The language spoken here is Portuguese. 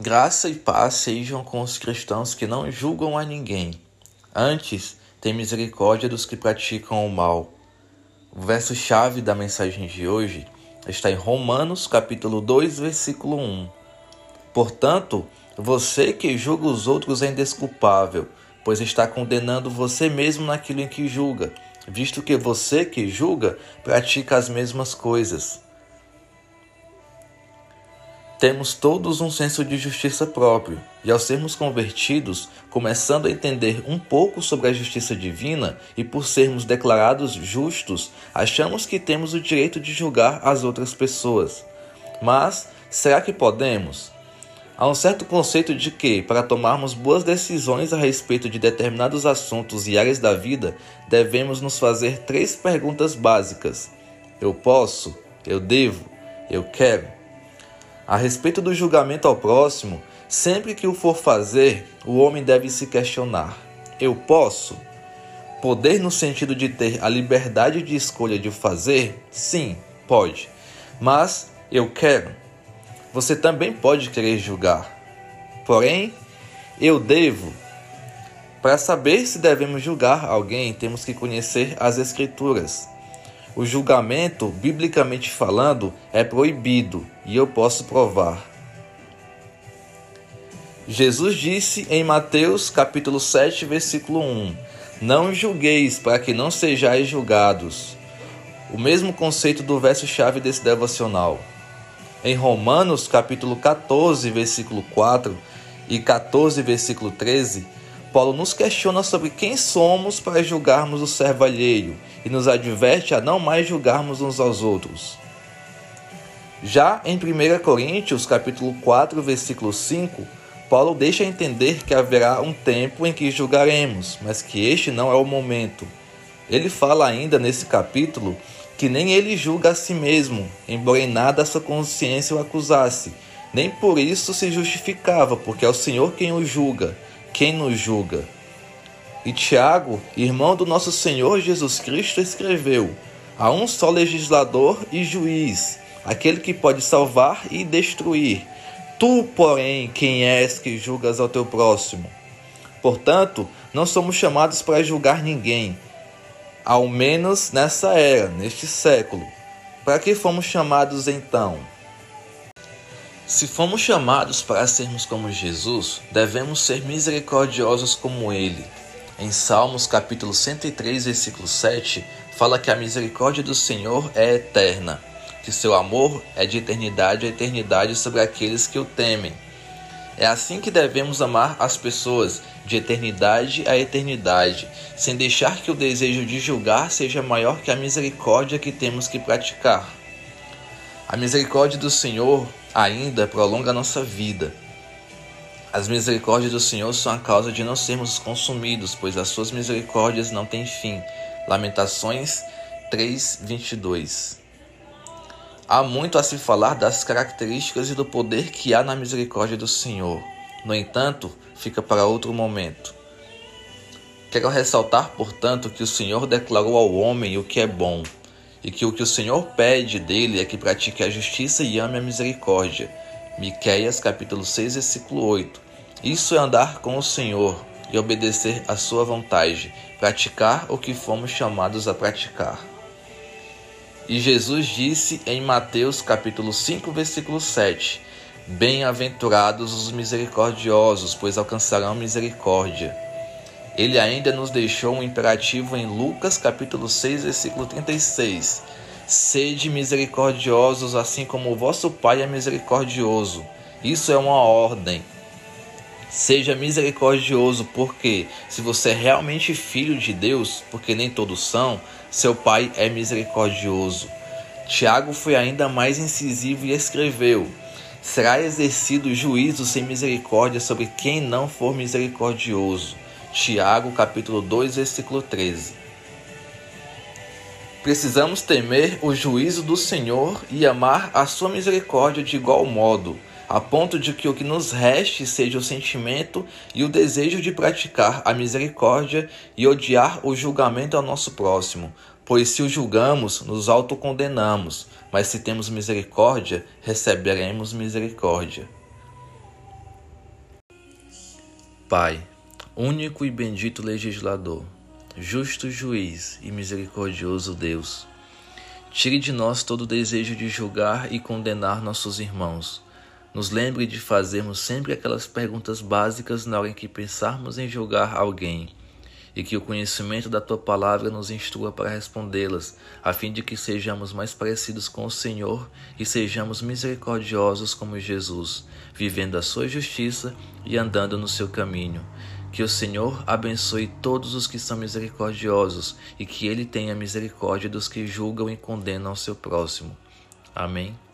Graça e paz sejam com os cristãos que não julgam a ninguém. Antes, tem misericórdia dos que praticam o mal. O verso-chave da mensagem de hoje está em Romanos, capítulo 2, versículo 1. Portanto, você que julga os outros é indesculpável, pois está condenando você mesmo naquilo em que julga, visto que você que julga pratica as mesmas coisas. Temos todos um senso de justiça próprio, e ao sermos convertidos, começando a entender um pouco sobre a justiça divina, e por sermos declarados justos, achamos que temos o direito de julgar as outras pessoas. Mas, será que podemos? Há um certo conceito de que, para tomarmos boas decisões a respeito de determinados assuntos e áreas da vida, devemos nos fazer 3 perguntas básicas. Eu posso? Eu devo? Eu quero? A respeito do julgamento ao próximo, sempre que o for fazer, o homem deve se questionar. Eu posso? Poder no sentido de ter a liberdade de escolha de fazer? Sim, pode. Mas eu quero. Você também pode querer julgar. Porém, eu devo. Para saber se devemos julgar alguém, temos que conhecer as Escrituras. O julgamento, biblicamente falando, é proibido, e eu posso provar. Jesus disse em Mateus, capítulo 7, versículo 1, não julgueis para que não sejais julgados. O mesmo conceito do verso-chave desse devocional. Em Romanos, capítulo 14, versículo 4 e 14, versículo 13, Paulo nos questiona sobre quem somos para julgarmos o servo alheio e nos adverte a não mais julgarmos uns aos outros. Já em 1 Coríntios, capítulo 4, versículo 5, Paulo deixa entender que haverá um tempo em que julgaremos, mas que este não é o momento. Ele fala ainda nesse capítulo que nem ele julga a si mesmo, embora em nada a sua consciência o acusasse, nem por isso se justificava, porque é o Senhor quem o julga. Quem nos julga? E Tiago, irmão do nosso Senhor Jesus Cristo, escreveu: há um só legislador e juiz, aquele que pode salvar e destruir. Tu, porém, quem és que julgas ao teu próximo? Portanto, não somos chamados para julgar ninguém, ao menos nessa era, neste século. Para que fomos chamados então? Se fomos chamados para sermos como Jesus, devemos ser misericordiosos como Ele. Em Salmos capítulo 103, versículo 7, fala que a misericórdia do Senhor é eterna, que seu amor é de eternidade a eternidade sobre aqueles que o temem. É assim que devemos amar as pessoas, de eternidade a eternidade, sem deixar que o desejo de julgar seja maior que a misericórdia que temos que praticar. A misericórdia do Senhor ainda prolonga a nossa vida. As misericórdias do Senhor são a causa de não sermos consumidos, pois as suas misericórdias não têm fim. Lamentações 3:22. Há muito a se falar das características e do poder que há na misericórdia do Senhor. No entanto, fica para outro momento. Quero ressaltar, portanto, que o Senhor declarou ao homem o que é bom, e que o que o Senhor pede dele é que pratique a justiça e ame a misericórdia. Miqueias capítulo 6, versículo 8. Isso é andar com o Senhor e obedecer à sua vontade, praticar o que fomos chamados a praticar. E Jesus disse em Mateus capítulo 5, versículo 7, bem-aventurados os misericordiosos, pois alcançarão misericórdia. Ele ainda nos deixou um imperativo em Lucas capítulo 6, versículo 36. Sede misericordiosos, assim como o vosso Pai é misericordioso. Isso é uma ordem. Seja misericordioso, porque se você é realmente filho de Deus, porque nem todos são, seu Pai é misericordioso. Tiago foi ainda mais incisivo e escreveu: será exercido juízo sem misericórdia sobre quem não for misericordioso. Tiago, capítulo 2, versículo 13. Precisamos temer o juízo do Senhor e amar a sua misericórdia de igual modo, a ponto de que o que nos reste seja o sentimento e o desejo de praticar a misericórdia e odiar o julgamento ao nosso próximo, pois se o julgamos, nos autocondenamos, mas se temos misericórdia, receberemos misericórdia. Pai, único e bendito legislador, justo juiz e misericordioso Deus, tire de nós todo o desejo de julgar e condenar nossos irmãos. Nos lembre de fazermos sempre aquelas perguntas básicas na hora em que pensarmos em julgar alguém, e que o conhecimento da Tua Palavra nos instrua para respondê-las, a fim de que sejamos mais parecidos com o Senhor e sejamos misericordiosos como Jesus, vivendo a Sua justiça e andando no Seu caminho. Que o Senhor abençoe todos os que são misericordiosos e que Ele tenha misericórdia dos que julgam e condenam o seu próximo. Amém.